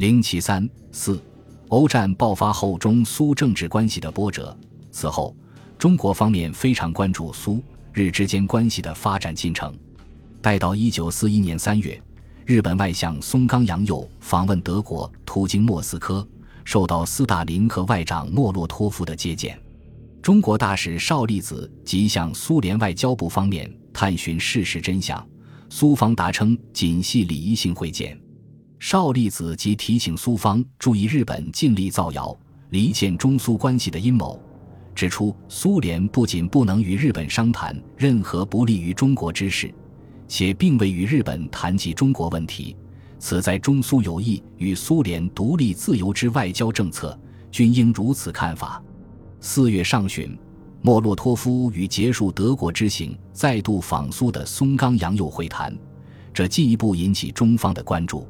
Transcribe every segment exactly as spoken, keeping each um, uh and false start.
零七三四欧战爆发后中苏政治关系的波折。此后，中国方面非常关注苏日之间关系的发展进程。待到一九四一年三月，日本外相松冈洋右访问德国，途经莫斯科，受到斯大林和外长莫洛托夫的接见。中国大使邵力子即向苏联外交部方面探寻事实真相，苏方答称仅系礼仪性会见。邵力子即提醒苏方注意日本尽力造谣离间中苏关系的阴谋，指出苏联不仅不能与日本商谈任何不利于中国之事，且并未与日本谈及中国问题，此在中苏友谊与苏联独立自由之外交政策均应如此看法。四月上旬，莫洛托夫与结束德国之行再度访苏的松冈洋右会谈，这进一步引起中方的关注。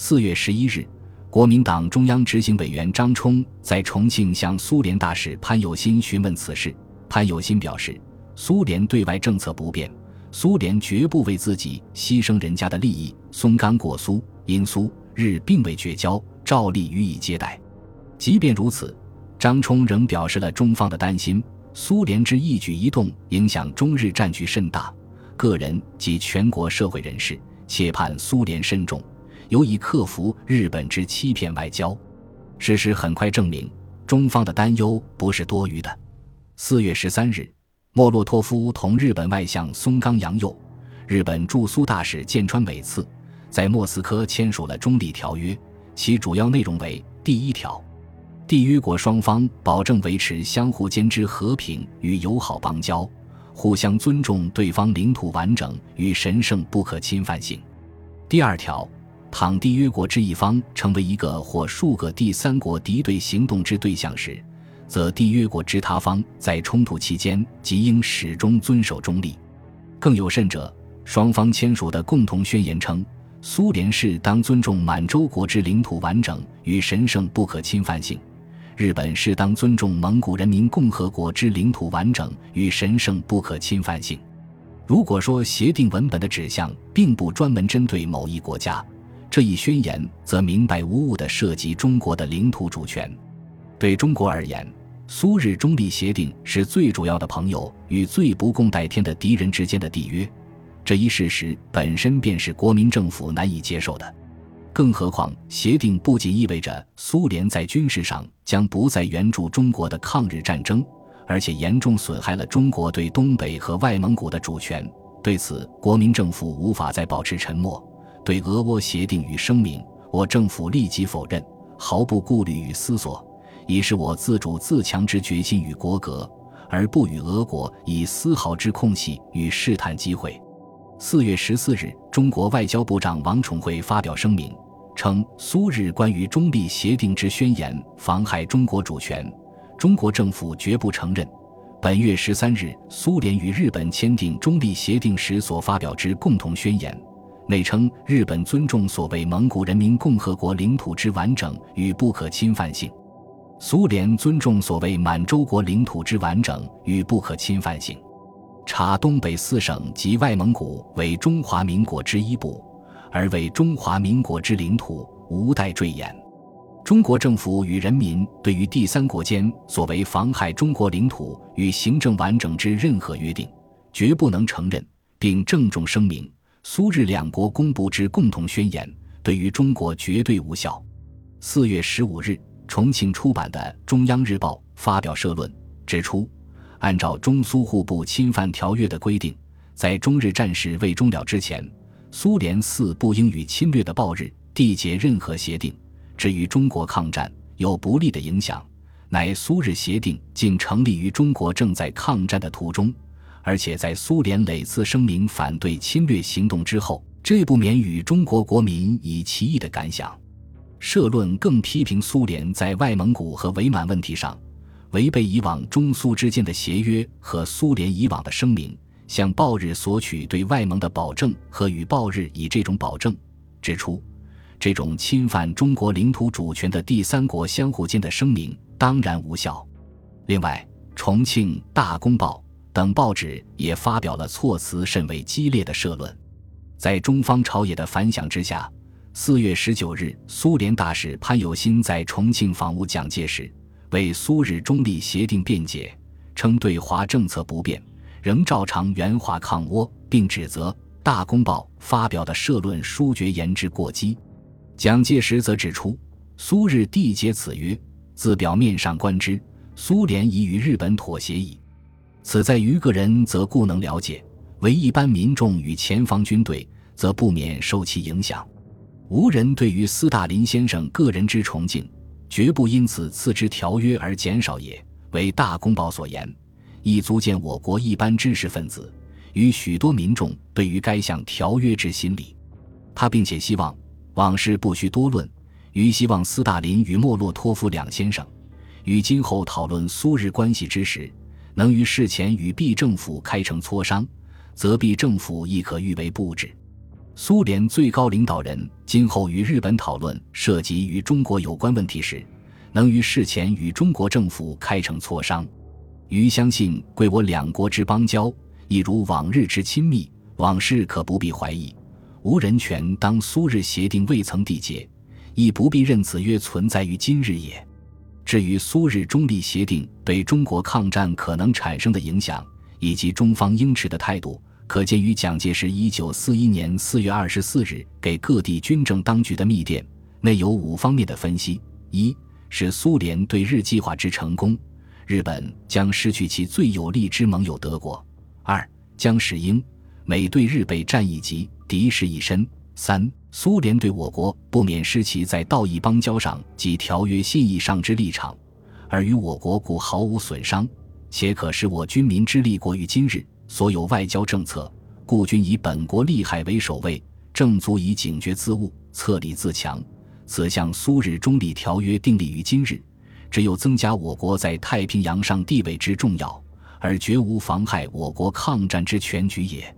四月十一日，国民党中央执行委员张冲在重庆向苏联大使潘友新询问此事。潘友新表示，苏联对外政策不变，苏联绝不为自己牺牲人家的利益。松冈过苏，因苏日并未绝交，照例予以接待。即便如此，张冲仍表示了中方的担心，苏联之一举一动影响中日战局甚大，个人及全国社会人士切盼苏联慎重，尤以克服日本之欺骗外交。事实很快证明，中方的担忧不是多余的。四月十三日，莫洛托夫同日本外相松冈洋右、日本驻苏大使剑川美次在莫斯科签署了中日条约，其主要内容为：第一条，缔约国双方保证维持相互间之和平与友好邦交，互相尊重对方领土完整与神圣不可侵犯性。第二条，倘缔约国之一方成为一个或数个第三国敌对行动之对象时，则缔约国之他方在冲突期间即应始终遵守中立。更有甚者，双方签署的共同宣言称，苏联是当尊重满洲国之领土完整与神圣不可侵犯性，日本适当尊重蒙古人民共和国之领土完整与神圣不可侵犯性。如果说协定文本的指向并不专门针对某一国家，这一宣言则明白无误地涉及中国的领土主权。对中国而言，苏日中立协定是最主要的朋友与最不共戴天的敌人之间的缔约，这一事实本身便是国民政府难以接受的。更何况，协定不仅意味着苏联在军事上将不再援助中国的抗日战争，而且严重损害了中国对东北和外蒙古的主权。对此，国民政府无法再保持沉默，对俄倭协定与声明，我政府立即否认，毫不顾虑与思索，以示我自主自强之决心与国格，而不与俄国以丝毫之空隙与试探机会。四月十四日，中国外交部长王宠惠发表声明，称苏日关于中立协定之宣言妨害中国主权，中国政府绝不承认。本月十三日，苏联与日本签订中立协定时所发表之共同宣言，内称日本尊重所谓蒙古人民共和国领土之完整与不可侵犯性，苏联尊重所谓满洲国领土之完整与不可侵犯性，查东北四省及外蒙古为中华民国之一部，而为中华民国之领土，无待赘言。中国政府与人民对于第三国间所谓妨害中国领土与行政完整之任何约定，绝不能承认，并郑重声明，苏日两国公布之共同宣言对于中国绝对无效。四月十五日，重庆出版的《中央日报》发表社论，指出，按照中苏互不侵犯条约的规定，在中日战事未终了之前，苏联四不应与侵略的暴日缔结任何协定，至于中国抗战有不利的影响，乃苏日协定竟成立于中国正在抗战的途中，而且在苏联累次声明反对侵略行动之后，这不免与中国国民以歧异的感想。社论更批评苏联在外蒙古和伪满问题上违背以往中苏之间的协约和苏联以往的声明，向暴日索取对外蒙的保证和与暴日以这种保证，指出这种侵犯中国领土主权的第三国相互间的声明当然无效。另外，重庆《大公报》等报纸也发表了措辞甚为激烈的社论。在中方朝野的反响之下，四月十九日，苏联大使潘友新在重庆访问蒋介石，为苏日中立协定辩解，称对华政策不变，仍照常援华抗倭，并指责《大公报》发表的社论书决言之过激。蒋介石则指出，苏日缔结此约，自表面上观之，苏联已与日本妥协矣。此在于个人则固能了解，唯一般民众与前方军队，则不免受其影响。无人对于斯大林先生个人之崇敬，绝不因此次之条约而减少也。为《大公报》所言，亦足见我国一般知识分子与许多民众对于该项条约之心理。他并且希望，往事不需多论，于希望斯大林与莫洛托夫两先生，于今后讨论苏日关系之时，能于事前与毕政府开诚磋商，则毕政府亦可誉为不止。苏联最高领导人今后与日本讨论涉及与中国有关问题时，能于事前与中国政府开诚磋商。余相信贵我两国之邦交，亦如往日之亲密，往事可不必怀疑。无人权当苏日协定未曾缔结，亦不必认此约存在于今日也。至于苏日中立协定对中国抗战可能产生的影响，以及中方应持的态度，可见于蒋介石一九四一年四月二十四日给各地军政当局的密电，内有五方面的分析。一是苏联对日计划之成功，日本将失去其最有力之盟友德国；二将使英美对日北战役及敌势一身；三苏联对我国不免失其在道义邦交上及条约信义上之立场，而于我国故毫无损伤，且可使我军民之力过于今日所有外交政策，故均以本国利害为首位，正足以警觉自误，策立自强。此项苏日中立条约订立于今日，只有增加我国在太平洋上地位之重要，而绝无妨害我国抗战之全局也。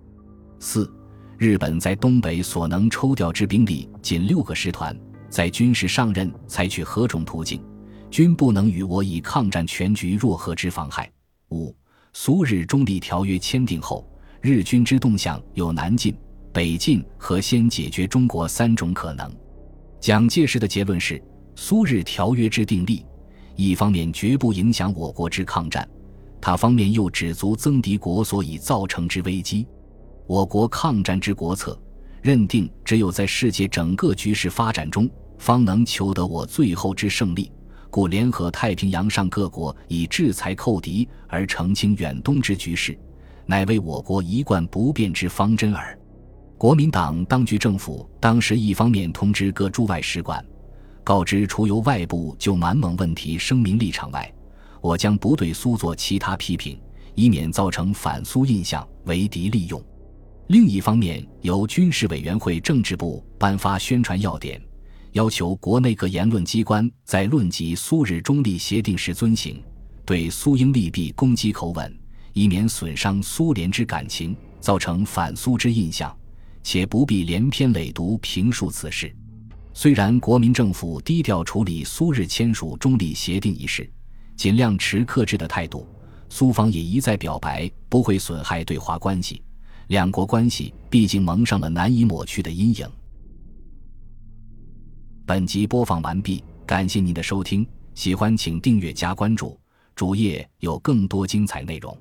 四、日本在东北所能抽调之兵力仅六个师团，在军事上任采取何种途径，均不能与我以抗战全局若何之妨害。五、苏日中立条约签订后，日军之动向有南进、北进和先解决中国三种可能。蒋介石的结论是，苏日条约之订立，一方面绝不影响我国之抗战，他方面又止足增敌国所以造成之危机。我国抗战之国策认定，只有在世界整个局势发展中，方能求得我最后之胜利，故联合太平洋上各国以制裁寇敌而澄清远东之局势，乃为我国一贯不变之方针耳。国民党当局政府当时一方面通知各驻外使馆，告知除由外部就满蒙问题声明立场外，我将不对苏做其他批评，以免造成反苏印象，为敌利用。另一方面，由军事委员会政治部颁发宣传要点，要求国内各言论机关在论及苏日中立协定时遵行，对苏英利弊攻击口吻，以免损伤苏联之感情，造成反苏之印象，且不必连篇累牍评述此事。虽然国民政府低调处理苏日签署中立协定一事，尽量持克制的态度，苏方也一再表白不会损害对华关系，两国关系毕竟蒙上了难以抹去的阴影。本集播放完毕，感谢您的收听，喜欢请订阅加关注，主页有更多精彩内容。